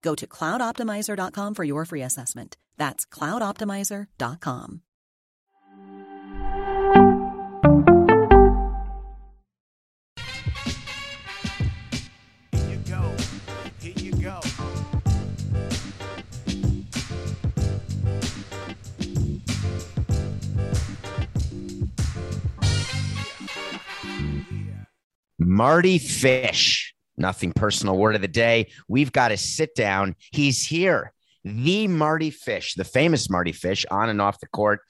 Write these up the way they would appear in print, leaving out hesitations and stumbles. Go to cloudoptimizer.com for your free assessment. That's cloudoptimizer.com. Here you go. Marty Fish. Nothing personal. Word of the day. We've got to sit down. He's here. The Marty Fish, the famous Marty Fish, on and off the court,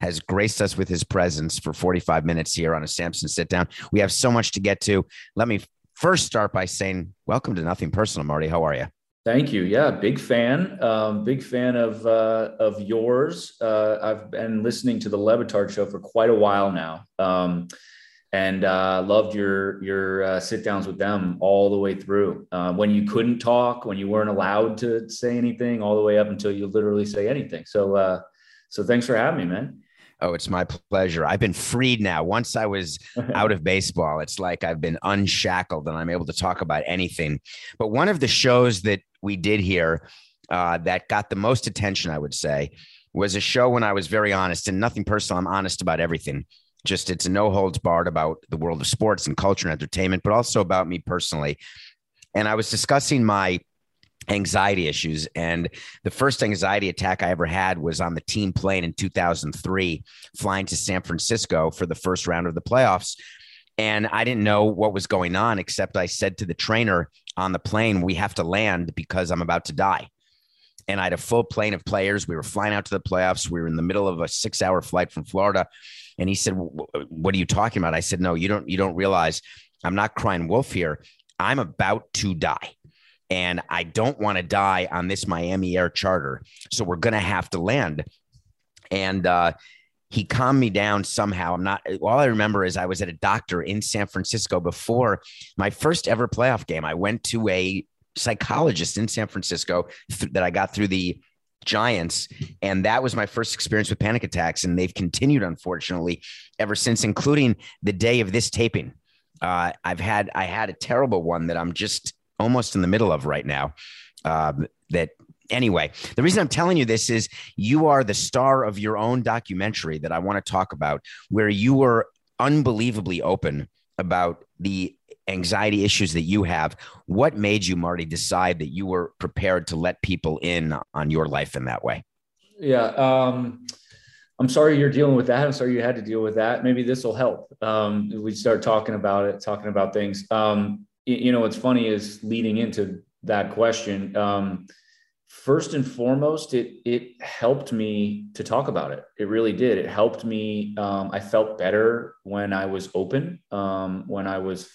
has graced us with his presence for 45 minutes here on a Samson Sit Down. We have so much to get to. Let me first start by saying welcome to Nothing Personal, Marty. How are you? Thank you. Yeah, big fan. Big fan of yours. I've been listening to the Levitard show for quite a while now. And loved your sit downs with them all the way through, when you couldn't talk, when you weren't allowed to say anything, all the way up until you literally say anything. So thanks for having me, man. Oh, it's my pleasure. I've been freed now. Once I was out of baseball, it's like I've been unshackled and I'm able to talk about anything. But one of the shows that we did here that got the most attention, I would say, was a show when I was very honest and nothing personal. I'm honest about everything. Just it's a no holds barred about the world of sports and culture and entertainment, but also about me personally. And I was discussing my anxiety issues. And the first anxiety attack I ever had was on the team plane in 2003, flying to San Francisco for the first round of the playoffs. And I didn't know what was going on, except I said to the trainer on the plane, we have to land because I'm about to die. And I had a full plane of players. We were flying out to the playoffs. We were in the middle of a 6-hour flight from Florida. And he said, what are you talking about? I said, no, you don't realize I'm not crying wolf here. I'm about to die. And I don't want to die on this Miami Air charter. So we're going to have to land. And he calmed me down somehow. All I remember is I was at a doctor in San Francisco before my first ever playoff game. I went to a psychologist in San Francisco that I got through the Giants. And that was my first experience with panic attacks. And they've continued, unfortunately, ever since, including the day of this taping. I had a terrible one that I'm just almost in the middle of right now. Anyway, the reason I'm telling you this is you are the star of your own documentary that I want to talk about, where you were unbelievably open about the anxiety issues that you have. What made you, Marty, decide that you were prepared to let people in on your life in that way? Yeah. I'm sorry you're dealing with that. I'm sorry you had to deal with that. Maybe this will help. We start talking about things. What's funny is leading into that question. First and foremost, it helped me to talk about it. It really did. It helped me. I felt better when I was open, when I was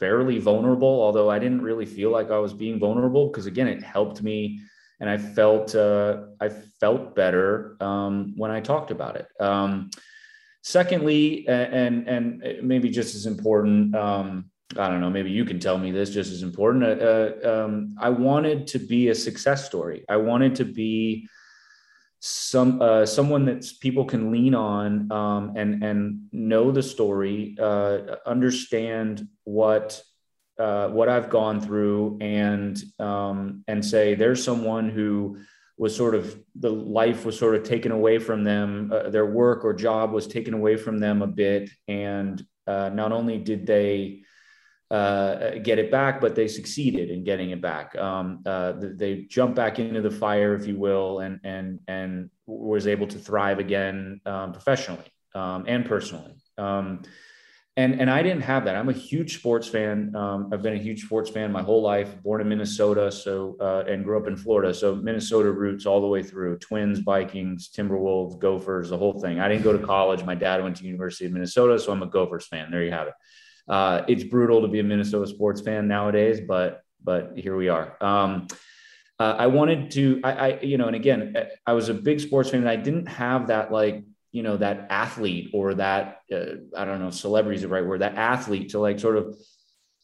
fairly vulnerable, although I didn't really feel like I was being vulnerable, because again, it helped me. And I felt better when I talked about it. Secondly, and maybe just as important, I don't know, maybe you can tell me this, just as important. I wanted to be a success story. I wanted to be someone that people can lean on, and know the story, understand what I've gone through, and say there's someone who was sort of, the life was sort of taken away from them, their work or job was taken away from them a bit. And not only did they get it back, but they succeeded in getting it back. They jumped back into the fire, if you will, and was able to thrive again professionally and personally. And I didn't have that. I'm a huge sports fan. I've been a huge sports fan my whole life, born in Minnesota, and grew up in Florida. So Minnesota roots all the way through: Twins, Vikings, Timberwolves, Gophers, the whole thing. I didn't go to college. My dad went to University of Minnesota, so I'm a Gophers fan. There you have it. It's brutal to be a Minnesota sports fan nowadays, but here we are. I was a big sports fan, and I didn't have that, like, you know, that athlete or that, I don't know, celebrity is the right word, that athlete to like sort of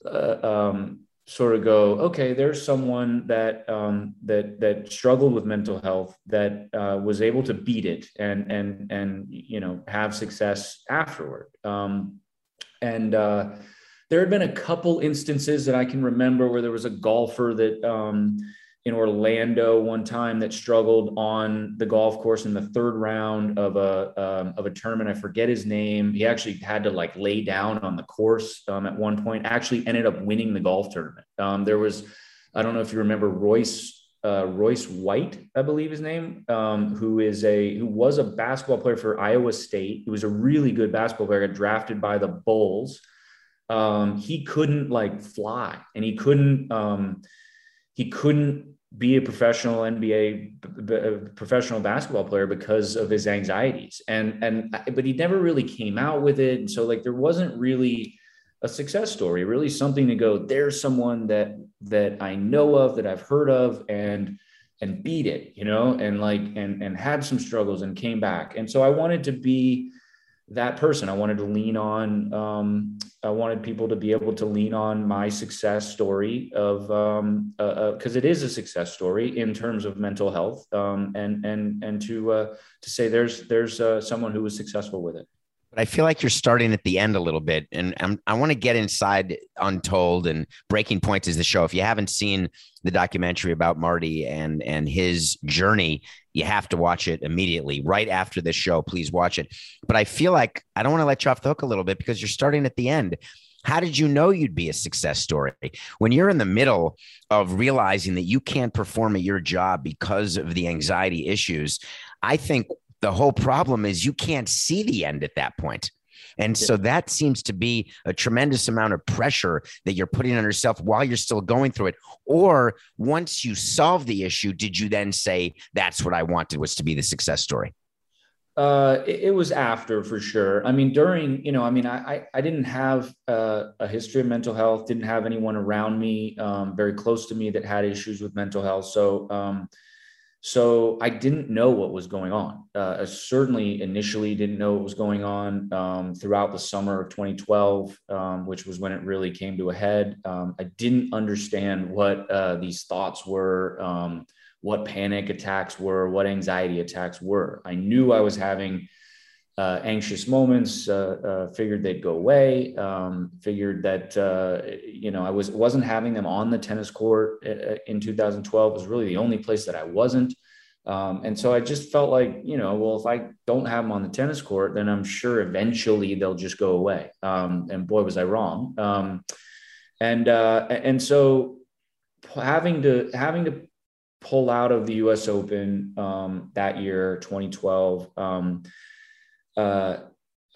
go, okay, there's someone that, that struggled with mental health, that, was able to beat it and, you know, have success afterward. And there had been a couple instances that I can remember where there was a golfer that, in Orlando one time, that struggled on the golf course in the third round of a tournament. I forget his name. He actually had to like lay down on the course at one point, actually ended up winning the golf tournament. There was, I don't know if you remember Royce White, I believe his name, who was a basketball player for Iowa State. He was a really good basketball player, got drafted by the Bulls. He couldn't like fly, and he couldn't be a professional NBA professional basketball player because of his anxieties. But he never really came out with it. And so like, there wasn't really a success story, really something to go, there's someone that I know of, that I've heard of and beat it, you know, and like, and had some struggles and came back. And so I wanted to be that person. I wanted to lean on, I wanted people to be able to lean on my success story of, cause it is a success story in terms of mental health. And to say there's someone who was successful with it. But I feel like you're starting at the end a little bit, and I want to get inside Untold, and Breaking Point is the show. If you haven't seen the documentary about Marty and his journey, you have to watch it immediately right after this show. Please watch it. But I feel like I don't want to let you off the hook a little bit, because you're starting at the end. How did you know you'd be a success story when you're in the middle of realizing that you can't perform at your job because of the anxiety issues? I think the whole problem is you can't see the end at that point. And so that seems to be a tremendous amount of pressure that you're putting on yourself while you're still going through it. Or once you solve the issue, did you then say, that's what I wanted, was to be the success story? It was after, for sure. I mean, during, you know, I mean, I didn't have a history of mental health, didn't have anyone around me very close to me that had issues with mental health. So I didn't know what was going on. I certainly initially didn't know what was going on throughout the summer of 2012, which was when it really came to a head. I didn't understand what these thoughts were, what panic attacks were, what anxiety attacks were. I knew I was having anxious moments, figured they'd go away, figured that, you know, wasn't having them on the tennis court in 2012. It was really the only place that I wasn't. And so I just felt like, you know, well, if I don't have them on the tennis court, then I'm sure eventually they'll just go away. And boy, was I wrong. And so having to pull out of the US Open, that year, 2012,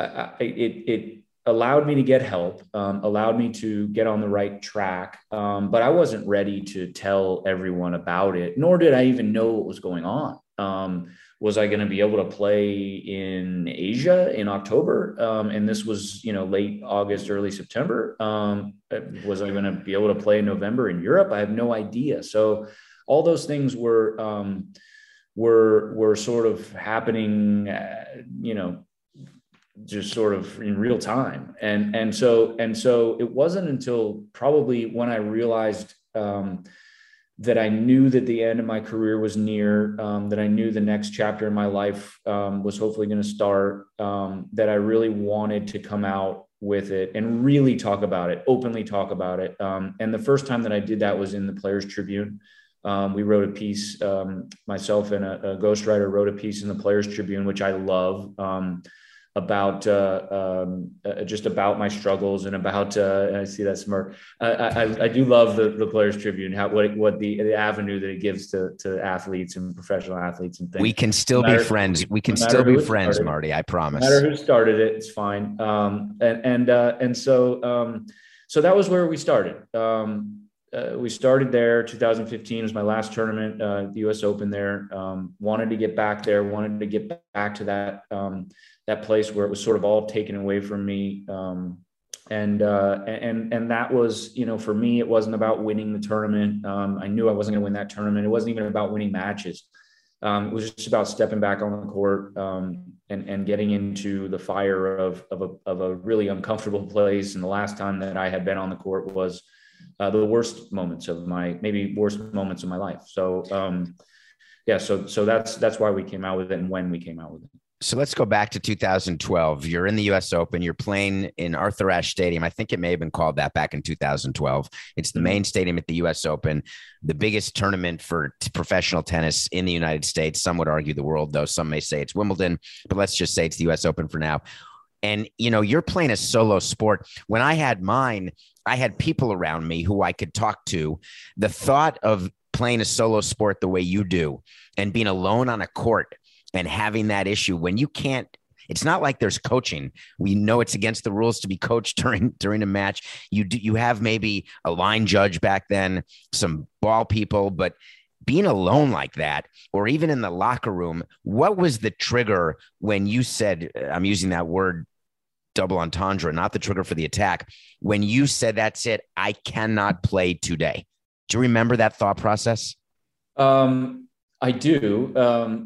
it allowed me to get help, allowed me to get on the right track. But I wasn't ready to tell everyone about it, nor did I even know what was going on. Was I going to be able to play in Asia in October? And this was, you know, late August, early September. Was I going to be able to play in November in Europe? I have no idea. So all those things were sort of happening, you know, just sort of in real time. And so it wasn't until probably when I realized that I knew that the end of my career was near, that I knew the next chapter in my life was hopefully going to start, that I really wanted to come out with it and really talk about it, openly talk about it. And the first time that I did that was in the Players Tribune. We wrote a piece, myself and a ghostwriter wrote a piece in the Players Tribune, which I love. about just about my struggles and about and I see that smirk. I do love the Players Tribune, how what the avenue that it gives to athletes and professional athletes and things. We can still be friends. We can still be friends, Marty. I promise. No matter who started it, it's fine. So that was where we started. We started there. 2015 was my last tournament, the U.S. Open there. Wanted to get back there. Wanted to get back to that that place where it was sort of all taken away from me. And that was, you know, for me, it wasn't about winning the tournament. I knew I wasn't going to win that tournament. It wasn't even about winning matches. It was just about stepping back on the court and getting into the fire of a really uncomfortable place. And the last time that I had been on the court was the worst moments of my, maybe worst moments of my life. So, yeah, so that's why we came out with it and when we came out with it. So let's go back to 2012. You're in the U.S. Open. You're playing in Arthur Ashe Stadium. I think it may have been called that back in 2012. It's the main stadium at the U.S. Open, the biggest tournament for professional tennis in the United States. Some would argue the world, though. Some may say it's Wimbledon, but let's just say it's the U.S. Open for now. And, you know, you're playing a solo sport. When I had mine, I had people around me who I could talk to. The thought of playing a solo sport the way you do and being alone on a court and having that issue when you can't, it's not like there's coaching. We know it's against the rules to be coached during a match. You have maybe a line judge back then, some ball people, but being alone like that, or even in the locker room, what was the trigger when you said, I'm using that word double entendre, not the trigger for the attack, when you said, that's it, I cannot play today? Do you remember that thought process? I do.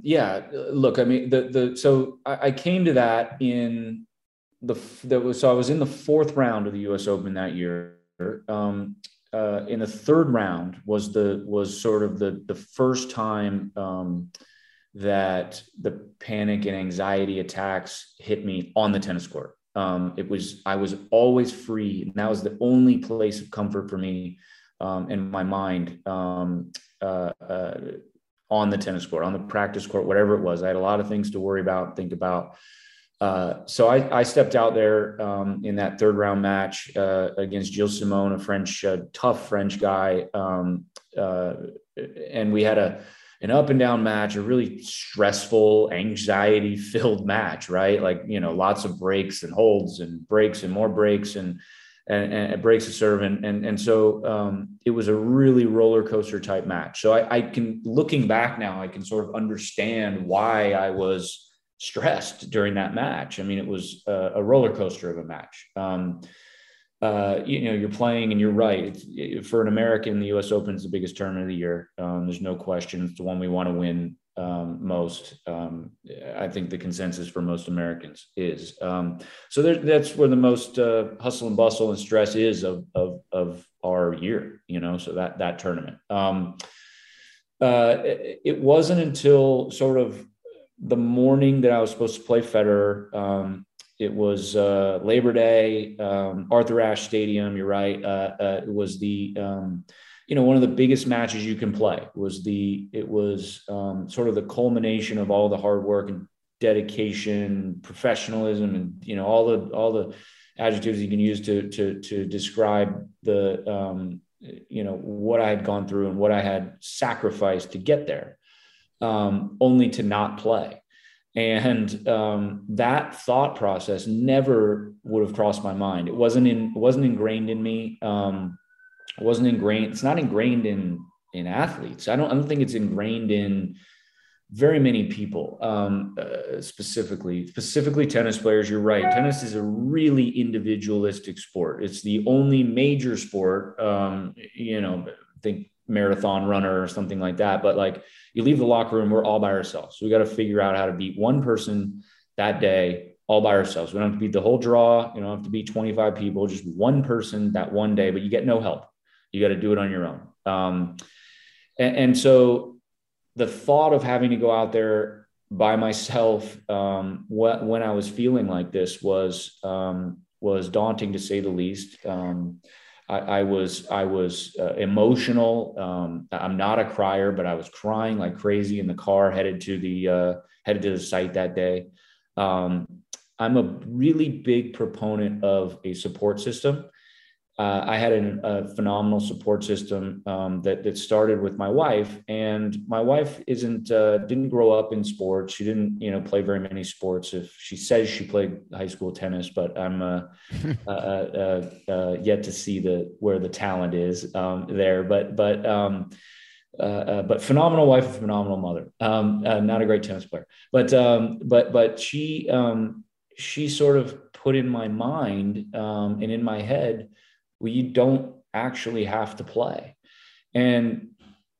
Yeah. Look, I mean, so I came to that I was in the fourth round of the US Open that year. In the third round was sort of the first time that the panic and anxiety attacks hit me on the tennis court. I was always free, and that was the only place of comfort for me in my mind on the tennis court, on the practice court, whatever it was. I had a lot of things to worry about, think about. So I stepped out there in that third round match against Gilles Simon, a tough French guy. And we had an up and down match, a really stressful, anxiety filled match, right? Like, you know, lots of breaks and holds and breaks and more breaks and breaks a serve. And so it was a really roller coaster type match. So looking back now, I can sort of understand why I was stressed during that match. I mean, it was a roller coaster of a match. You know, you're playing, and you're right. For an American, the U.S. Open is the biggest tournament of the year. There's no question. It's the one we want to win most. I think the consensus for most Americans is. That's where the most hustle and bustle and stress is of our year. You know, so that tournament. It wasn't until sort of the morning that I was supposed to play Federer, it was Labor Day, Arthur Ashe Stadium, you're right. It was the, you know, one of the biggest matches you can play. It was sort of the culmination of all the hard work and dedication, professionalism, and, you know, all the adjectives you can use to describe the, you know, what I had gone through and what I had sacrificed to get there. Only to not play. And that thought process never would have crossed my mind. It wasn't ingrained in me. It wasn't ingrained. It's not ingrained in athletes. I don't think it's ingrained in very many people, specifically tennis players. You're right. Tennis is a really individualistic sport. It's the only major sport, you know, think marathon runner or something like that. But like, you leave the locker room, we're all by ourselves. So we got to figure out how to beat one person that day, all by ourselves. We don't have to beat the whole draw. You don't have to beat 25 people, just one person that one day, but you get no help. You got to do it on your own. And so the thought of having to go out there by myself, when I was feeling like this was daunting, to say the least. I was emotional. I'm not a crier, but I was crying like crazy in the car headed to the site that day. I'm a really big proponent of a support system. I had a phenomenal support system that started with my wife, and my wife didn't grow up in sports. She didn't, play very many sports. If she says she played high school tennis, but I'm yet to see where the talent is there. But phenomenal wife, phenomenal mother. Not a great tennis player, but she sort of put in my mind and in my head, well, you don't actually have to play. And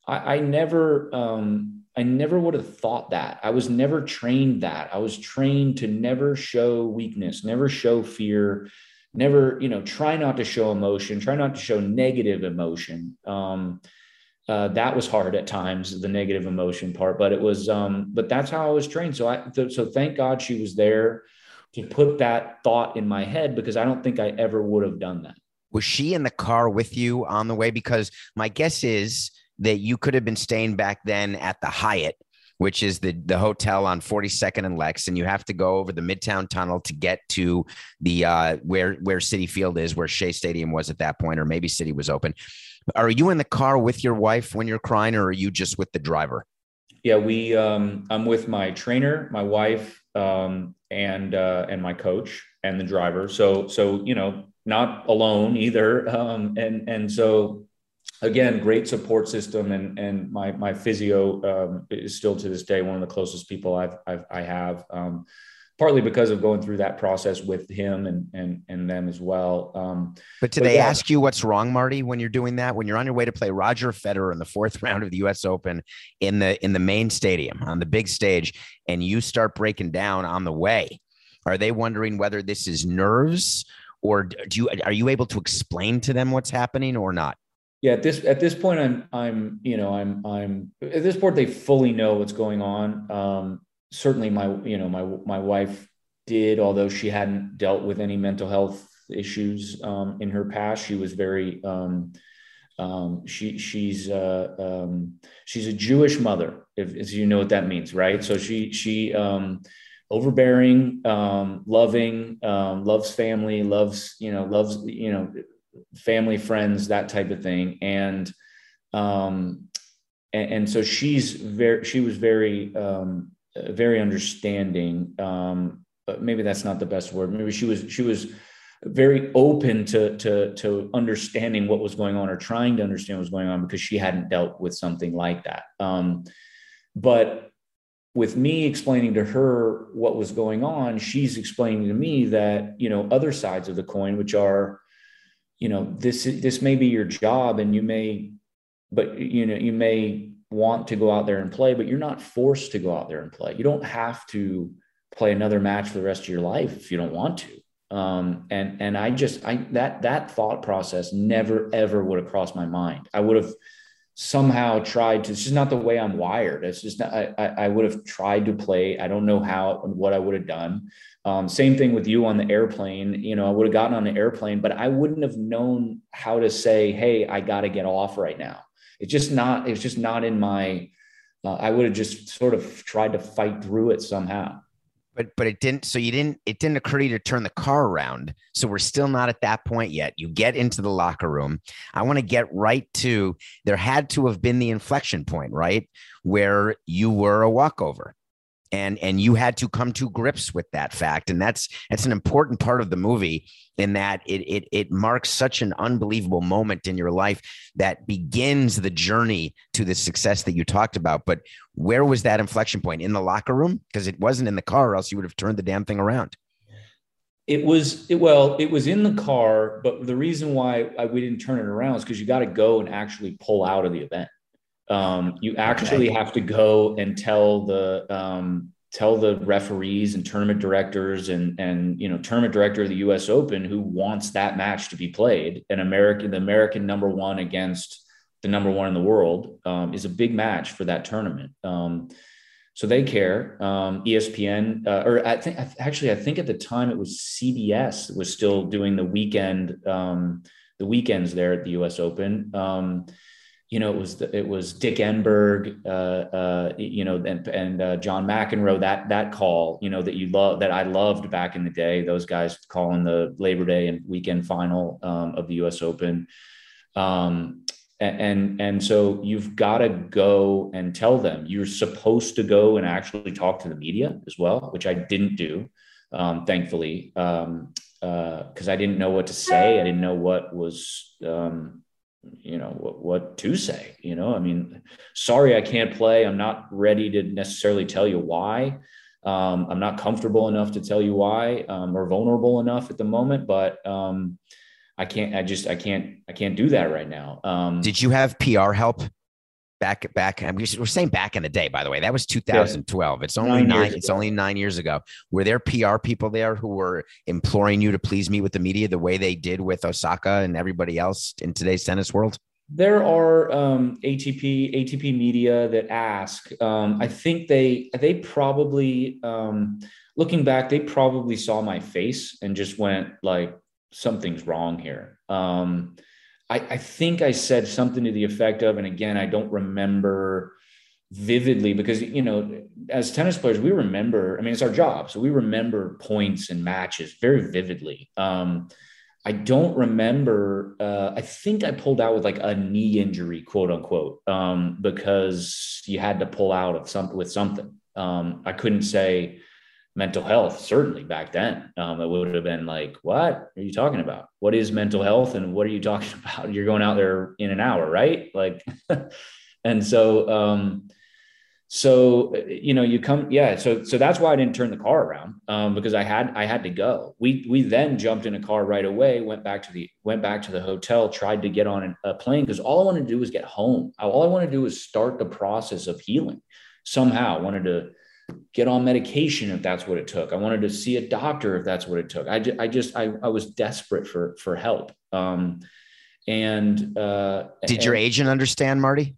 I never would have thought that. I was never trained that. I was trained to never show weakness, never show fear, never, try not to show emotion, try not to show negative emotion. That was hard at times, the negative emotion part, but it was, but that's how I was trained. So thank God she was there to put that thought in my head, because I don't think I ever would have done that. Was she in the car with you on the way? Because my guess is that you could have been staying back then at the Hyatt, which is the hotel on 42nd and Lex, and you have to go over the Midtown Tunnel to get to the where Citi Field is, where Shea Stadium was at that point, or maybe Citi was open. Are you in the car with your wife when you're crying, or are you just with the driver? Yeah, I'm with my trainer, my wife, and my coach and the driver. So not alone either. And so again, great support system, and my physio, is still to this day, one of the closest people I have, partly because of going through that process with him and them as well. But ask you what's wrong, Marty, when you're doing that, when you're on your way to play Roger Federer in the fourth round of the US Open in the main stadium on the big stage, and you start breaking down on the way? Are they wondering whether this is nerves, or are you able to explain to them what's happening or not? Yeah, at this point, I'm at this point, they fully know what's going on. Certainly my wife did, although she hadn't dealt with any mental health issues in her past. She was very, she's a Jewish mother, if you know what that means, right? So she overbearing, loving, loves family, loves family, friends, that type of thing. And so she was very very understanding. Maybe that's not the best word. Maybe she was very open to understanding what was going on, or trying to understand what was going on, because she hadn't dealt with something like that. But with me explaining to her what was going on, she's explaining to me that, other sides of the coin, which are, this may be your job, and you may want to go out there and play, but you're not forced to go out there and play. You don't have to play another match for the rest of your life if you don't want to. And that thought process never, ever would have crossed my mind. I would have somehow tried to, it's just not the way I'm wired. It's just not, I would have tried to play. I don't know how and what I would have done. Same thing with you on the airplane. I would have gotten on the airplane, but I wouldn't have known how to say, hey, I got to get off right now. It's just not in my, I would have just sort of tried to fight through it somehow. But it didn't, it didn't occur to you to turn the car around. So we're still not at that point yet. You get into the locker room. I want to get right to, there had to have been the inflection point, right? Where you were a walkover, and you had to come to grips with that fact. And that's an important part of the movie, in that it marks such an unbelievable moment in your life that begins the journey to the success that you talked about. But where was that inflection point? In the locker room? Because it wasn't in the car, or else you would have turned the damn thing around. It was in the car, but the reason why we didn't turn it around is because you got to go and actually pull out of the event. You actually have to go and tell the referees and tournament directors and tournament director of the US Open, who wants that match to be played, the American number one against the number one in the world, is a big match for that tournament. So they care. ESPN, or I think at the time it was CBS was still doing the weekends there at the US Open. you know, it was Dick Enberg, and John McEnroe, that call, you know, that you love, that I loved back in the day, those guys calling the Labor Day and weekend final of the US Open. And so you've got to go and tell them. You're supposed to go and actually talk to the media as well, which I didn't do, thankfully, because I didn't know what to say. I didn't know what was, what to say, you know, I mean, sorry, I can't play. I'm not ready to necessarily tell you why. I'm not comfortable enough to tell you why, or vulnerable enough at the moment, but, I can't do that right now. Did you have PR help back? I mean, we're saying back in the day, by the way, that was 2012. Yeah. It's only nine years ago. Were there PR people there who were imploring you to please meet with the media the way they did with Osaka and everybody else in today's tennis world? There are ATP media that ask. I think they probably, looking back, they probably saw my face and just went like, something's wrong here. I think I said something to the effect of, and again, I don't remember vividly because, you know, as tennis players, we remember, I mean, it's our job. So we remember points and matches very vividly. I don't remember. I think I pulled out with like a knee injury, quote unquote, because you had to pull out of something with something. I couldn't say mental health, certainly back then. It would have been like, what are you talking about? What is mental health? And what are you talking about? You're going out there in an hour, right? Like, and so, you know, you come, yeah. So that's why I didn't turn the car around, because I had to go. We then jumped in a car right away, went back to the hotel, tried to get on a plane. Cause all I wanted to do was get home. All I wanted to do was start the process of healing. Somehow I wanted to get on medication if that's what it took. I wanted to see a doctor if that's what it took. I was desperate for help. Did your agent understand, Marty?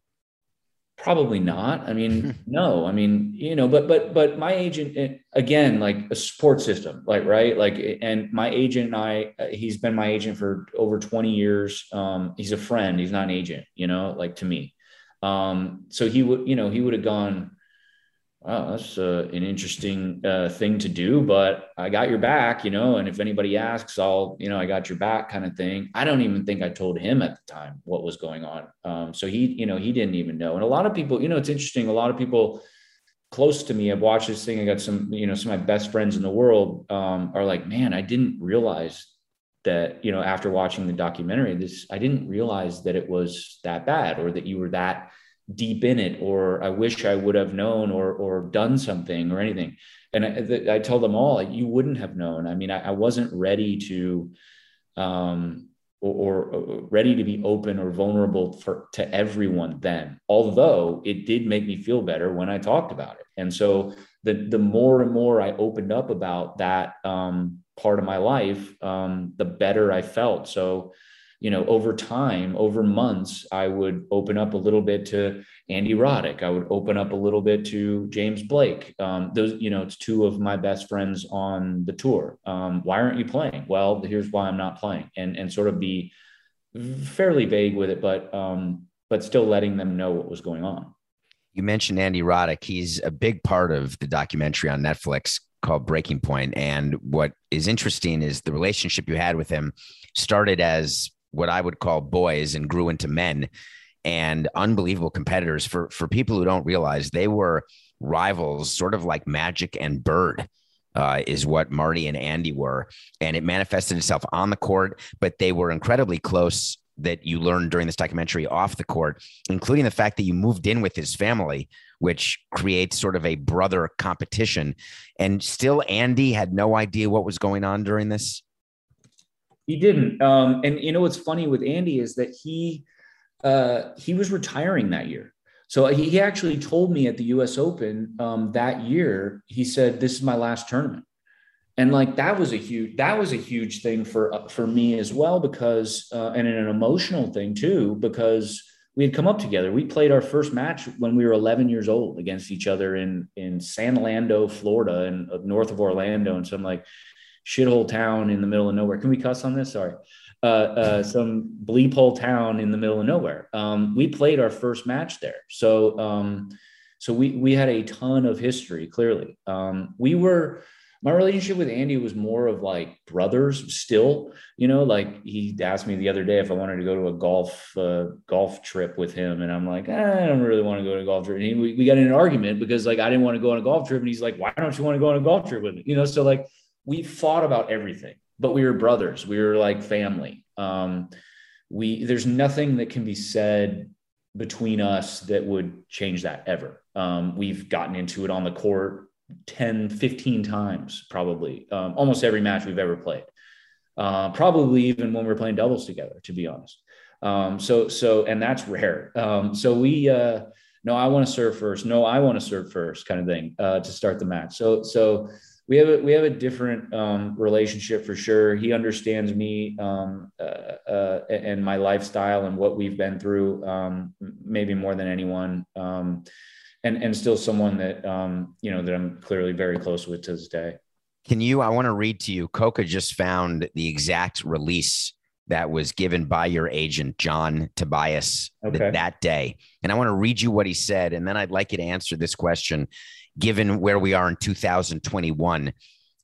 Probably not. I mean, no, I mean, you know, but my agent, again, like a support system, like, right. Like, and my agent and I, he's been my agent for over 20 years. He's a friend, he's not an agent, you know, like to me. So he would have gone, wow, that's an interesting thing to do, but I got your back, you know, and if anybody asks, I got your back kind of thing. I don't even think I told him at the time what was going on. So he didn't even know. And a lot of people, you know, it's interesting. A lot of people close to me, I've watched this thing. I got some of my best friends in the world are like, man, I didn't realize that, you know, after watching the documentary, I didn't realize that it was that bad or that you were that deep in it, or I wish I would have known or done something or anything. And I tell them all, you wouldn't have known. I mean, I wasn't ready to, or ready to be open or vulnerable to everyone then, although it did make me feel better when I talked about it. And so the more and more I opened up about that, part of my life, the better I felt. So, you know, over time, over months, I would open up a little bit to Andy Roddick. I would open up a little bit to James Blake. Those, you know, it's two of my best friends on the tour. Why aren't you playing? Well, here's why I'm not playing, and sort of be fairly vague with it, but still letting them know what was going on. You mentioned Andy Roddick. He's a big part of the documentary on Netflix called Breaking Point. And what is interesting is the relationship you had with him started as what I would call boys and grew into men and unbelievable competitors. For people who don't realize, they were rivals, sort of like Magic and Bird is what Marty and Andy were. And it manifested itself on the court, but they were incredibly close, that you learned during this documentary, off the court, including the fact that you moved in with his family, which creates sort of a brother competition. And still Andy had no idea what was going on during this. He didn't. And you know, what's funny with Andy is that he was retiring that year. So he actually told me at the US Open that year, he said, this is my last tournament. And like, that was a huge thing for me as well, because, and an emotional thing too, because we had come up together. We played our first match when we were 11 years old against each other in San Orlando, Florida, and north of Orlando. And so I'm like, shithole town in the middle of nowhere. Can we cuss on this? Sorry. some bleep hole town in the middle of nowhere. We played our first match there. So, so we had a ton of history, clearly. My relationship with Andy was more of like brothers still, you know, like he asked me the other day if I wanted to go to a golf trip with him. And I'm like, I don't really want to go to a golf trip. And we got in an argument because like, I didn't want to go on a golf trip. And he's like, why don't you want to go on a golf trip with me? You know? So like we fought about everything, but we were brothers. We were like family. There's nothing that can be said between us that would change that ever. We've gotten into it on the court 10, 15 times, probably, almost every match we've ever played, probably even when we're playing doubles together, to be honest. And that's rare. No, I want to serve first. No, I want to serve first kind of thing, to start the match. So we have a different, relationship for sure. He understands me, and my lifestyle and what we've been through, maybe more than anyone, and still someone that, you know, that I'm clearly very close with to this day. I want to read to you, Coca just found the exact release that was given by your agent, John Tobias, okay, that day. And I want to read you what he said. And then I'd like you to answer this question, given where we are in 2021.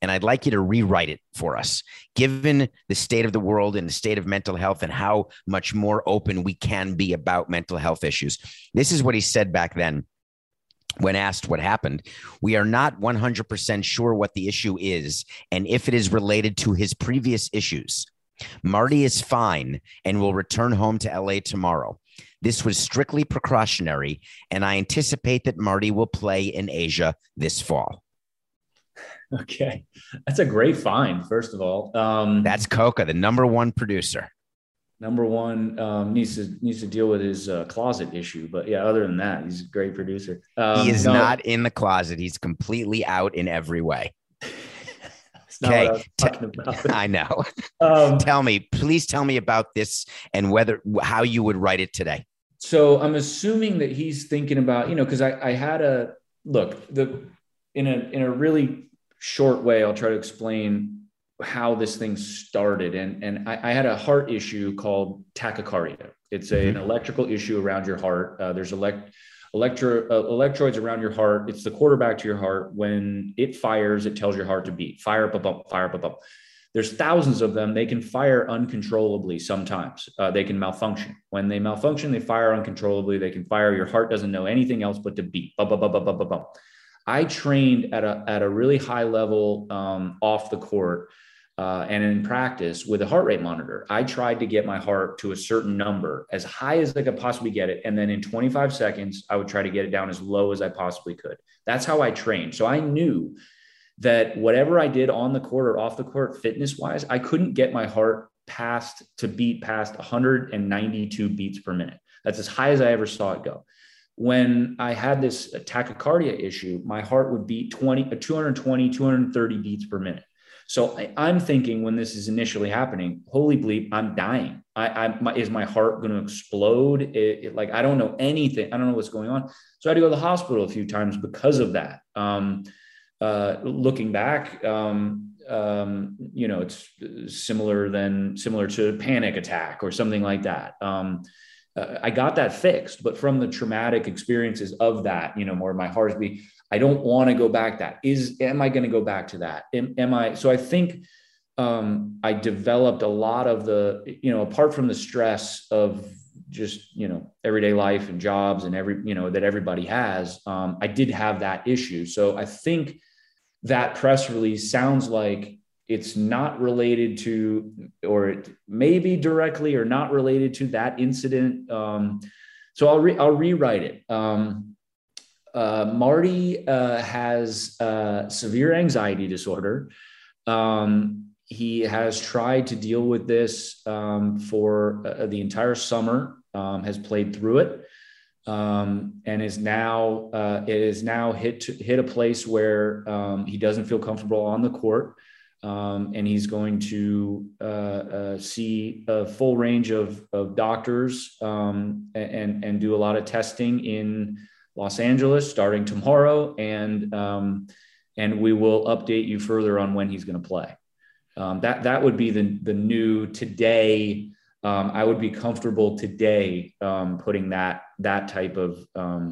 And I'd like you to rewrite it for us, given the state of the world and the state of mental health and how much more open we can be about mental health issues. This is what he said back then. When asked what happened, we are not 100% sure what the issue is and if it is related to his previous issues. Marty is fine and will return home to LA tomorrow. This was strictly precautionary, and I anticipate that Marty will play in Asia this fall. Okay. That's a great find, first of all. That's Coca, the number one producer. Number one, needs to deal with his closet issue. But yeah, other than that, he's a great producer. He is not in the closet. He's completely out in every way. That's not what I was talking about. I know. Please tell me about this and how you would write it today. So I'm assuming that he's thinking about, you know, because I had a look, in a really short way, I'll try to explain how this thing started. And I had a heart issue called tachycardia. It's an electrical issue around your heart. There's electrodes around your heart. It's the quarterback to your heart. When it fires, it tells your heart to beat. Fire up a bump, fire up a bump. There's thousands of them. They can fire uncontrollably sometimes. They can malfunction. When they malfunction, they fire uncontrollably. They can fire. Your heart doesn't know anything else but to beat. Bump, bump, bump, bump, bump, bump. I trained at a really high level off the court and in practice with a heart rate monitor. I tried to get my heart to a certain number, as high as I could possibly get it. And then in 25 seconds, I would try to get it down as low as I possibly could. That's how I trained. So I knew that whatever I did on the court or off the court fitness wise, I couldn't get my heart past 192 beats per minute. That's as high as I ever saw it go. When I had this tachycardia issue, my heart would beat 220, 230 beats per minute. So I'm thinking when this is initially happening, holy bleep, I'm dying. Is my heart going to explode? Like, I don't know anything. I don't know what's going on. So I had to go to the hospital a few times because of that. Looking back, you know, it's similar to a panic attack or something like that. I got that fixed, but from the traumatic experiences of that, you know, more of my heartbeat, I don't want to go back. Am I going to go back to that? So I think I developed a lot of the, you know, apart from the stress of just, you know, everyday life and jobs and you know, that everybody has, I did have that issue. So I think that press release sounds like it's not related to, or maybe directly or not related to that incident. So I'll rewrite it. Marty has severe anxiety disorder. He has tried to deal with this for the entire summer, has played through it. And is now hit a place where he doesn't feel comfortable on the court. And he's going to see a full range of doctors and do a lot of testing in Los Angeles starting tomorrow. And we will update you further on when he's going to play. That would be the new today. I would be comfortable today putting that type of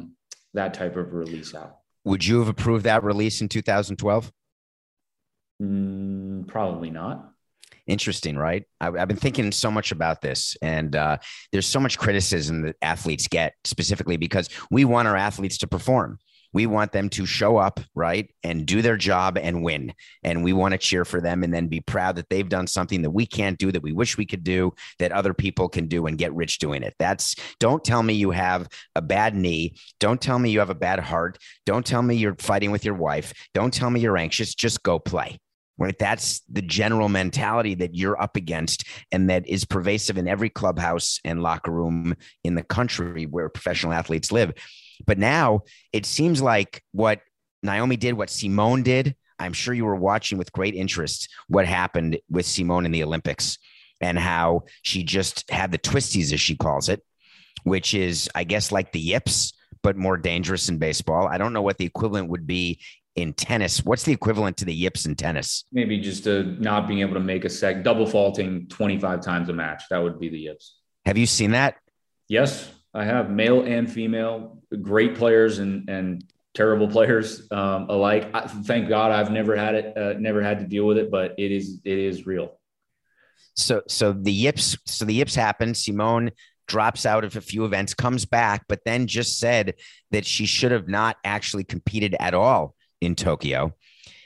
release out. Would you have approved that release in 2012? Probably not. Interesting, right? I've been thinking so much about this, and there's so much criticism that athletes get, specifically because we want our athletes to perform. We want them to show up, right, and do their job and win. And we want to cheer for them and then be proud that they've done something that we can't do, that we wish we could do, that other people can do and get rich doing it. Don't tell me you have a bad knee. Don't tell me you have a bad heart. Don't tell me you're fighting with your wife. Don't tell me you're anxious. Just go play. Right? That's the general mentality that you're up against, and that is pervasive in every clubhouse and locker room in the country where professional athletes live. But now it seems like what Naomi did, what Simone did, I'm sure you were watching with great interest what happened with Simone in the Olympics and how she just had the twisties, as she calls it, which is, I guess, like the yips, but more dangerous in baseball. I don't know what the equivalent would be in tennis. What's the equivalent to the yips in tennis? Maybe just not being able to make a double faulting 25 times a match. That would be the yips. Have you seen that? Yes, I have. Male and female, great players and terrible players alike. Thank God I've never had it, never had to deal with it, but it is real. So the yips happen. Simone drops out of a few events, comes back, but then just said that she should have not actually competed at all in Tokyo.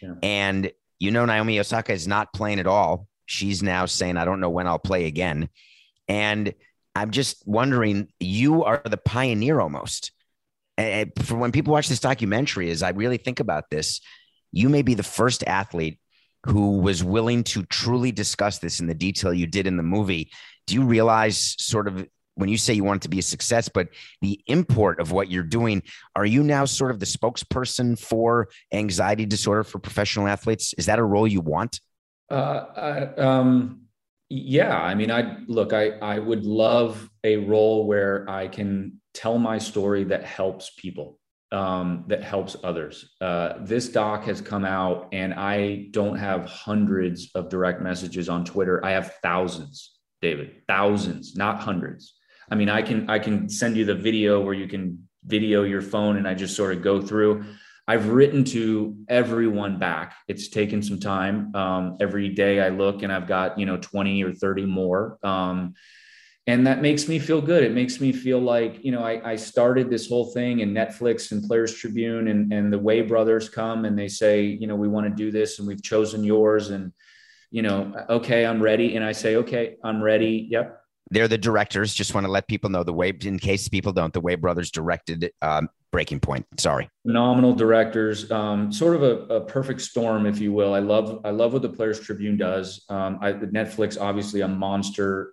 Yeah. And, Naomi Osaka is not playing at all. She's now saying, I don't know when I'll play again. And I'm just wondering, you are the pioneer almost. And for when people watch this documentary, as I really think about this, you may be the first athlete who was willing to truly discuss this in the detail you did in the movie. Do you realize, sort of, when you say you want it to be a success, but the import of what you're doing, are you now sort of the spokesperson for anxiety disorder for professional athletes? Is that a role you want? Yeah. I mean, I would love a role where I can tell my story that helps people, that helps others. This doc has come out, and I don't have hundreds of direct messages on Twitter. I have thousands, David, thousands, not hundreds. I mean, I can send you the video where you can video your phone, and I just sort of go through. I've written to everyone back. It's taken some time. Every day I look and I've got, 20 or 30 more. And that makes me feel good. It makes me feel like, I started this whole thing, and Netflix and Players Tribune and the Way Brothers come and they say, we want to do this and we've chosen yours. And, okay, I'm ready. And I say, okay, I'm ready. Yep. They're the directors. Just want to let people know the Way, in case people don't, the Way Brothers directed Breaking Point. Sorry. Phenomenal directors. Sort of a perfect storm, if you will. I love what the Players Tribune does. Netflix, obviously a monster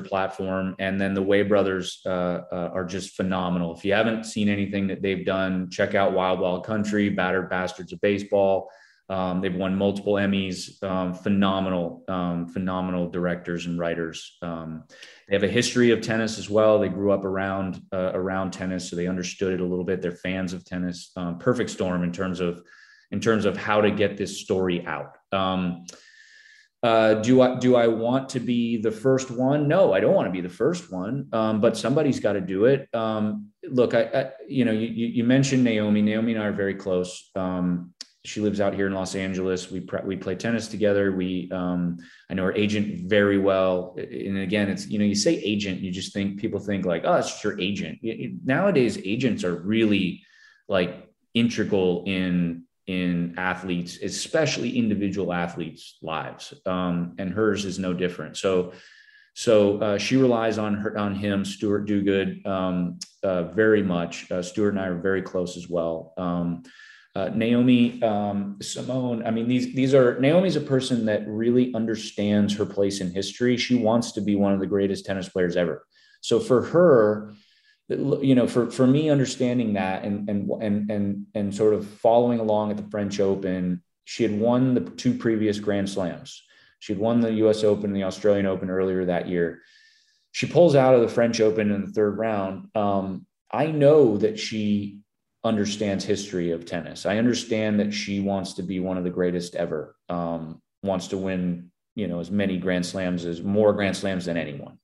platform. And then the Way Brothers are just phenomenal. If you haven't seen anything that they've done, check out Wild Wild Country, Battered Bastards of Baseball. They've won multiple Emmys, phenomenal directors and writers. They have a history of tennis as well. They grew up around tennis, so they understood it a little bit. They're fans of tennis. Perfect storm in terms of how to get this story out. Do I want to be the first one? No, I don't want to be the first one, but somebody's got to do it. Look, you mentioned Naomi. Naomi and I are very close. She lives out here in Los Angeles. We play tennis together. I know her agent very well. And again, it's, you say agent, you just think, people think like, oh, it's your agent. Nowadays, agents are really like integral in athletes, especially individual athletes' lives. And hers is no different. So she relies on him, Stuart Duguid, very much. Stuart and I are very close as well. Naomi, Simone, I mean, Naomi's a person that really understands her place in history. She wants to be one of the greatest tennis players ever. So for her, for me, understanding that and sort of following along at the French Open, she had won the two previous Grand Slams. She had won the US Open and the Australian Open earlier that year. She pulls out of the French Open in the third round. I know that she understands history of tennis. I understand that she wants to be one of the greatest ever. wants to win, you know, as many Grand Slams, as more Grand Slams than anyone.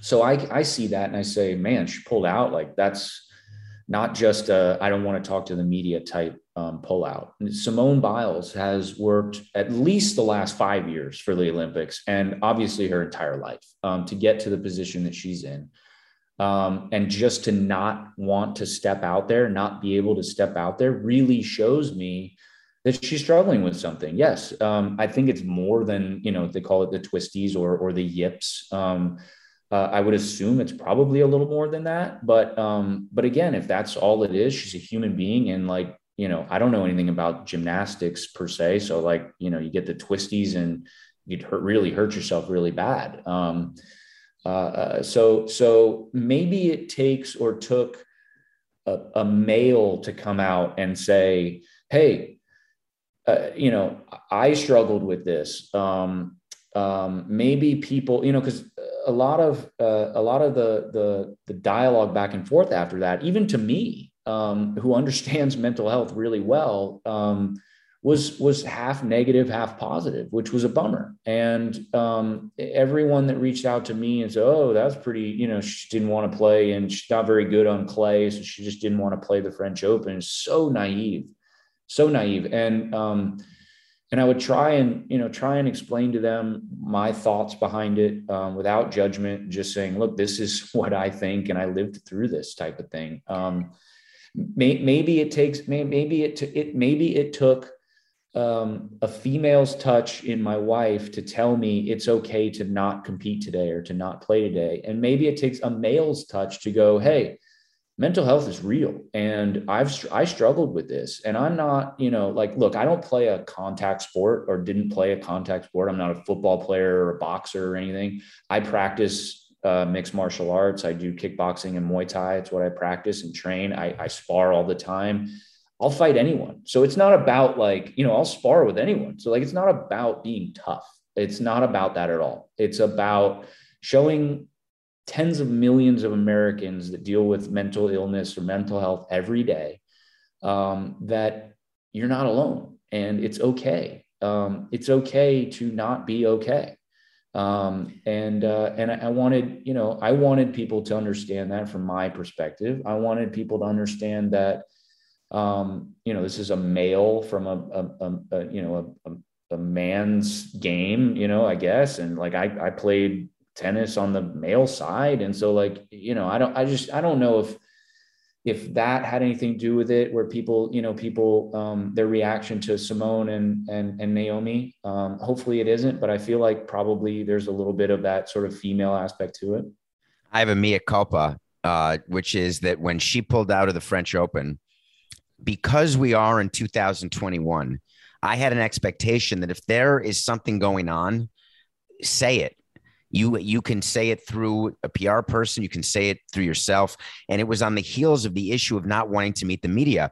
So I see that and I say, man, she pulled out. Like, that's not just a, I don't want to talk to the media type pull out. Simone Biles has worked at least the last 5 years for the Olympics, and obviously her entire life, to get to the position that she's in. And just to not want to step out there, not be able to step out there, really shows me that she's struggling with something. Yes. I think it's more than, you know, they call it the twisties or the yips. I would assume it's probably a little more than that, but again, if that's all it is, she's a human being. And like, you know, I don't know anything about gymnastics per se. So like, you know, you get the twisties and you'd really hurt yourself really bad. So maybe it takes or took a male to come out and say, hey, you know, I struggled with this. Maybe people, you know, because a lot of the dialogue back and forth after that, even to me, who understands mental health really well, was half negative, half positive, which was a bummer. And everyone that reached out to me and said, oh, that's pretty, you know, she didn't want to play and she's not very good on clay, so she just didn't want to play the French Open. So naive. And I would try and explain to them my thoughts behind it without judgment, just saying, look, this is what I think, and I lived through this type of thing. Maybe it took a female's touch in my wife to tell me it's okay to not compete today or to not play today. And maybe it takes a male's touch to go, hey, mental health is real. And I struggled with this, and I'm not, you know, like, look, I don't play a contact sport or didn't play a contact sport. I'm not a football player or a boxer or anything. I practice mixed martial arts. I do kickboxing and Muay Thai. It's what I practice and train. I spar all the time. I'll fight anyone. So it's not about like, you know, I'll spar with anyone. So like, it's not about being tough. It's not about that at all. It's about showing tens of millions of Americans that deal with mental illness or mental health every day, that you're not alone and it's okay. It's okay to not be okay. And I wanted, you know, I wanted people to understand that from my perspective. I wanted people to understand that, you know, this is a male from a man's game, you know, I guess. And like, I played tennis on the male side. And so like, you know, I don't know if that had anything to do with it, where people, their reaction to Simone and Naomi, hopefully it isn't, but I feel like probably there's a little bit of that sort of female aspect to it. I have a mea culpa, which is that when she pulled out of the French Open, because we are in 2021, I had an expectation that if there is something going on, say it. You can say it through a PR person. You can say it through yourself. And it was on the heels of the issue of not wanting to meet the media.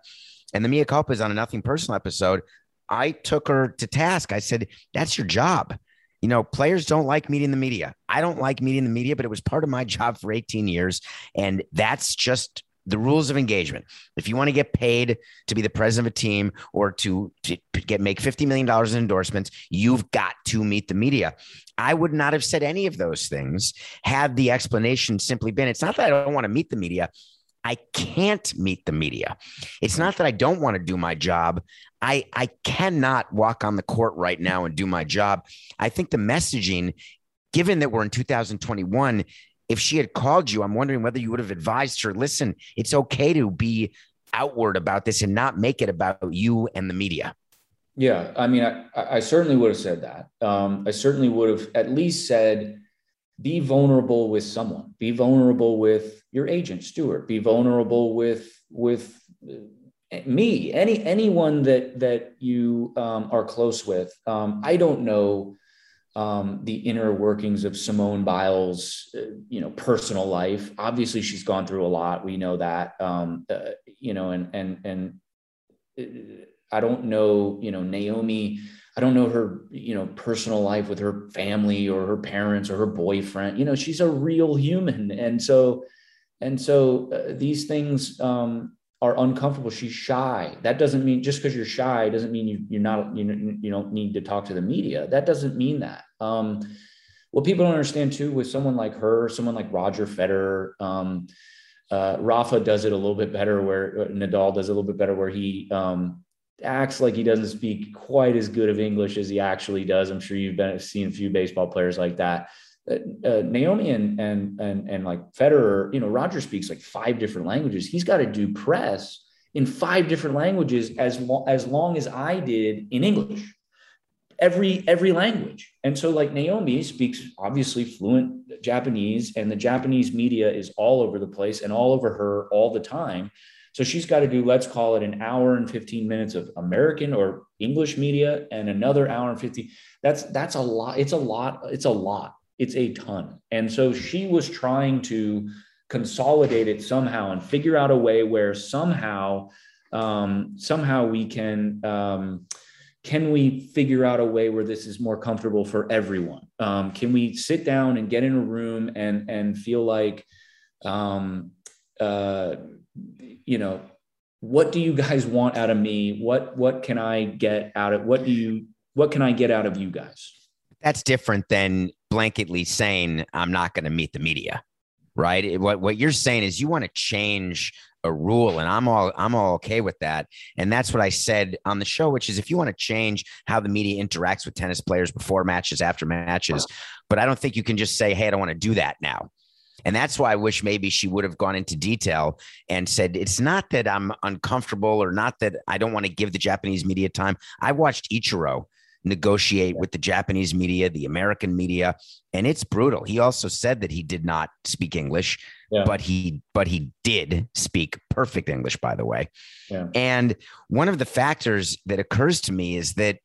And the mea culpa is on a Nothing Personal episode. I took her to task. I said, that's your job. You know, players don't like meeting the media. I don't like meeting the media, but it was part of my job for 18 years. And that's just the rules of engagement. If you want to get paid to be the president of a team or to make $50 million in endorsements, you've got to meet the media. I would not have said any of those things had the explanation simply been, it's not that I don't want to meet the media. I can't meet the media. It's not that I don't want to do my job. I cannot walk on the court right now and do my job. I think the messaging, given that we're in 2021, if she had called you, I'm wondering whether you would have advised her, listen, it's okay to be outward about this and not make it about you and the media. Yeah. I mean, I certainly would have said that. I certainly would have at least said, be vulnerable with someone, be vulnerable with your agent, Stuart, be vulnerable with me, anyone that you are close with. I don't know the inner workings of Simone Biles, you know, personal life. Obviously, she's gone through a lot. We know that, you know, and I don't know, you know, Naomi. I don't know her, you know, personal life with her family or her parents or her boyfriend. You know, she's a real human, and so these things are uncomfortable. She's shy. That doesn't mean, just because you're shy doesn't mean you don't need to talk to the media. That doesn't mean that. What people don't understand too, with someone like her, someone like Roger Federer, Rafa does it a little bit better, where Nadal does it a little bit better, where he acts like he doesn't speak quite as good of English as he actually does. I'm sure you've seen a few baseball players like that. Naomi and like Federer, Roger speaks like 5 different languages. He's got to do press in 5 different languages as long as I did in English, every language. And so like Naomi speaks obviously fluent Japanese, and the Japanese media is all over the place and all over her all the time. So she's got to do, let's call it an hour and 15 minutes of American or English media and another hour and 50. That's a lot. It's a lot. It's a ton. And so she was trying to consolidate it somehow and figure out a way where somehow we can we figure out a way where this is more comfortable for everyone? Can we sit down and get in a room and feel like, what do you guys want out of me? What can I get out of, what can I get out of you guys? That's different than blanketly saying, I'm not going to meet the media, right? What you're saying is you want to change a rule, and I'm all okay with that. And that's what I said on the show, which is if you want to change how the media interacts with tennis players before matches, after matches, but I don't think you can just say, hey, I don't want to do that now. And that's why I wish maybe she would have gone into detail and said, it's not that I'm uncomfortable or not that I don't want to give the Japanese media time. I watched Ichiro negotiate with the Japanese media, the American media, and it's brutal. He also said that he did not speak English, but he did speak perfect English, by the way. Yeah. And one of the factors that occurs to me is that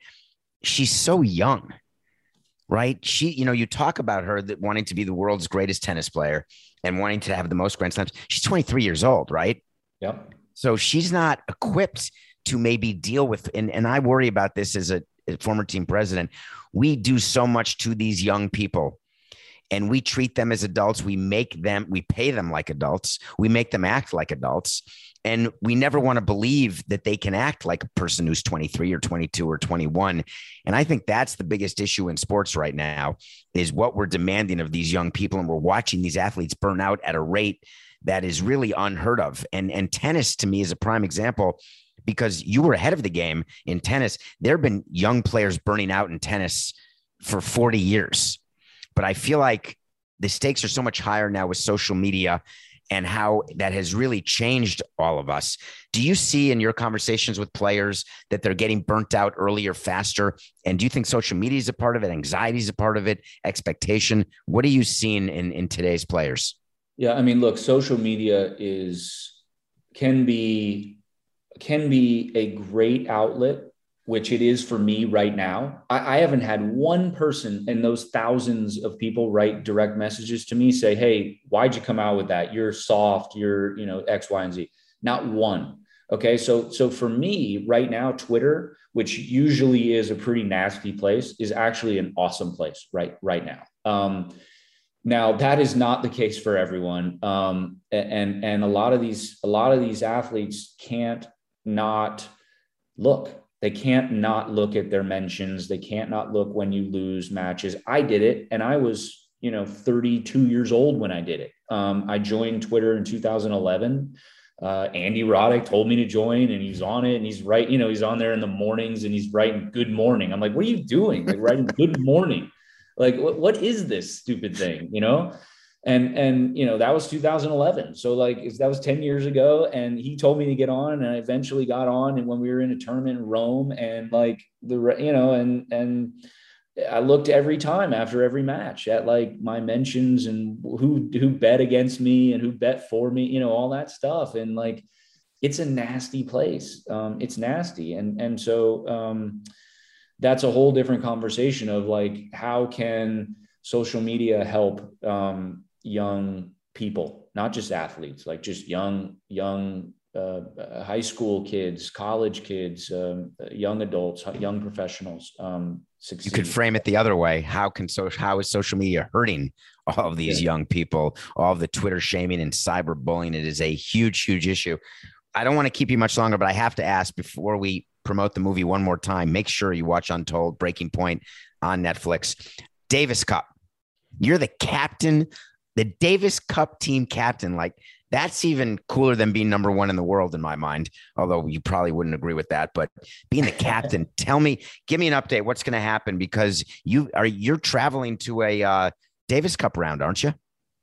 she's so young, right? She, you talk about her that wanting to be the world's greatest tennis player and wanting to have the most Grand Slams. She's 23 years old, right? Yep. So she's not equipped to maybe deal with, and I worry about this as a former team president. We do so much to these young people, and we treat them as adults. We pay them like adults. We make them act like adults. And we never want to believe that they can act like a person who's 23 or 22 or 21. And I think that's the biggest issue in sports right now, is what we're demanding of these young people. And we're watching these athletes burn out at a rate that is really unheard of. And tennis to me is a prime example, because you were ahead of the game in tennis. There have been young players burning out in tennis for 40 years. But I feel like the stakes are so much higher now with social media and how that has really changed all of us. Do you see in your conversations with players that they're getting burnt out earlier, faster? And do you think social media is a part of it? Anxiety is a part of it? Expectation? What are you seeing in today's players? Yeah, I mean, look, social media can be a great outlet, which it is for me right now. I haven't had one person in those thousands of people write direct messages to me, say, hey, why'd you come out with that? You're soft, you're, X, Y, and Z. Not one. Okay. So for me right now, Twitter, which usually is a pretty nasty place, is actually an awesome place right now. Now that is not the case for everyone. And a lot of these athletes can't not look. They can't not look at their mentions. They can't not look when you lose matches. I did it, and I was 32 years old when I did it. I joined Twitter in 2011. Andy Roddick told me to join, and he's on it, and he's right. He's on there in the mornings, and he's writing "Good morning." I'm like, what are you doing? Like writing "Good morning." Like what is this stupid thing? And that was 2011. So that was 10 years ago, and he told me to get on, and I eventually got on. And when we were in a tournament in Rome, and and I looked every time after every match at my mentions and who bet against me and who bet for me, all that stuff. And it's a nasty place. It's nasty. And so that's a whole different conversation of how can social media help, young people, not just athletes, just young high school kids, college kids, young adults, young professionals succeed. You could frame it the other way. How is social media hurting all of these young people? All of the Twitter shaming and cyberbullying, it is a huge, huge issue. I don't want to keep you much longer, but I have to ask before we promote the movie one more time, make sure you watch Untold, Breaking Point on Netflix. Davis Cup. You're the captain, the Davis Cup team captain. Like, that's even cooler than being number one in the world in my mind, although you probably wouldn't agree with that. But being the captain, tell me, give me an update. What's going to happen? Because you're traveling to a Davis Cup round, aren't you?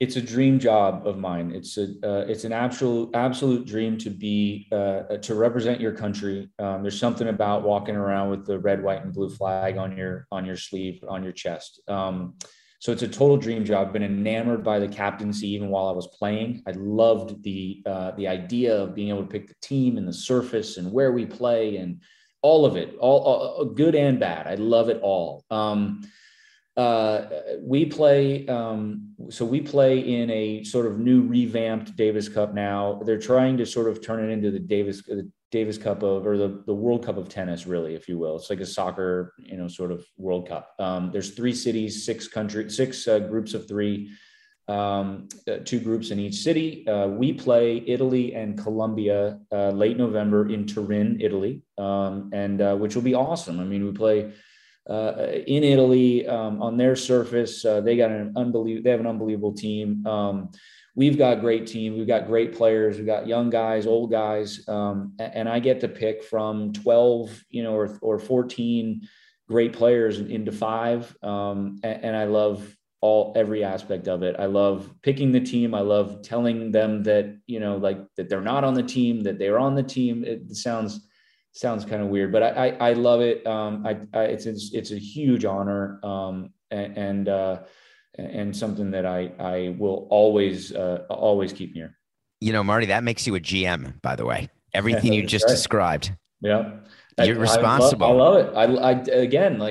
It's a dream job of mine. It's an absolute dream to be to represent your country. There's something about walking around with the red, white, and blue flag on your sleeve, on your chest. So it's a total dream job. I've been enamored by the captaincy even while I was playing. I loved the idea of being able to pick the team and the surface and where we play and all of it, all good and bad. I love it all. We play in a sort of new revamped Davis Cup now. They're trying to sort of turn it into the World Cup of tennis, really, if you will. It's like a soccer, sort of World Cup. There's 3 cities, 6 countries, 6 groups of 3, 2 groups in each city. We play Italy and Colombia late November in Turin, Italy, and which will be awesome. I mean, we play in Italy, on their surface. They have an unbelievable team. We've got a great team. We've got great players. We've got young guys, old guys. And I get to pick from 12, or 14 great players into 5. And I love every aspect of it. I love picking the team. I love telling them that, that they're not on the team, that they're on the team. It sounds kind of weird, but I love it. It's a huge honor, and something that I will always keep near. Marty, that makes you a GM, by the way. Everything you just described. Yeah, you're responsible. I love it.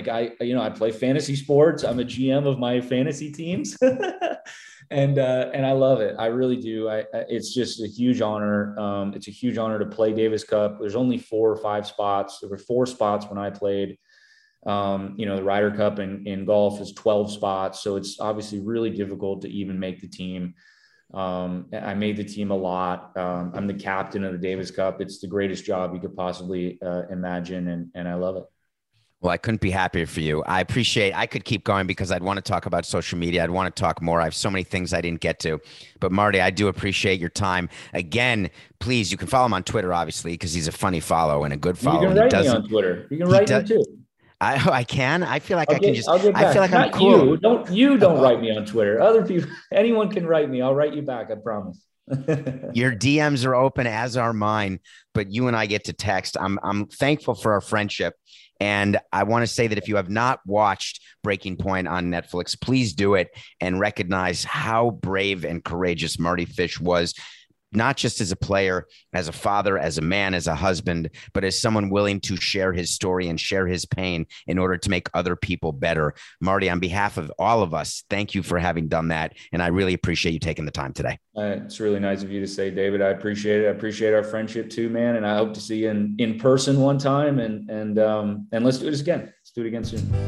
I play fantasy sports. I'm a GM of my fantasy teams, and I love it. I really do. It's just a huge honor. It's a huge honor to play Davis Cup. There's only 4 or 5 spots. There were 4 spots when I played. The Ryder Cup in golf is 12 spots. So it's obviously really difficult to even make the team. I made the team a lot. I'm the captain of the Davis Cup. It's the greatest job you could possibly imagine. And I love it. Well, I couldn't be happier for you. I could keep going because I'd want to talk about social media. I'd want to talk more. I have so many things I didn't get to, but Marty, I do appreciate your time. Again, please, you can follow him on Twitter, obviously, because he's a funny follow and a good follow. You can write me on Twitter. You can write me too. I can. I feel like I can just. I feel like I'm cool. You don't write me on Twitter. Other people, anyone can write me. I'll write you back. I promise. Your DMs are open, as are mine. But you and I get to text. I'm thankful for our friendship, and I want to say that if you have not watched Breaking Point on Netflix, please do it and recognize how brave and courageous Marty Fish was. Not just as a player, as a father, as a man, as a husband, but as someone willing to share his story and share his pain in order to make other people better. Marty, on behalf of all of us, thank you for having done that. And I really appreciate you taking the time today. It's really nice of you to say, David. I appreciate it. I appreciate our friendship too, man. And I hope to see you in person one time. And let's do this again. Let's do it again soon.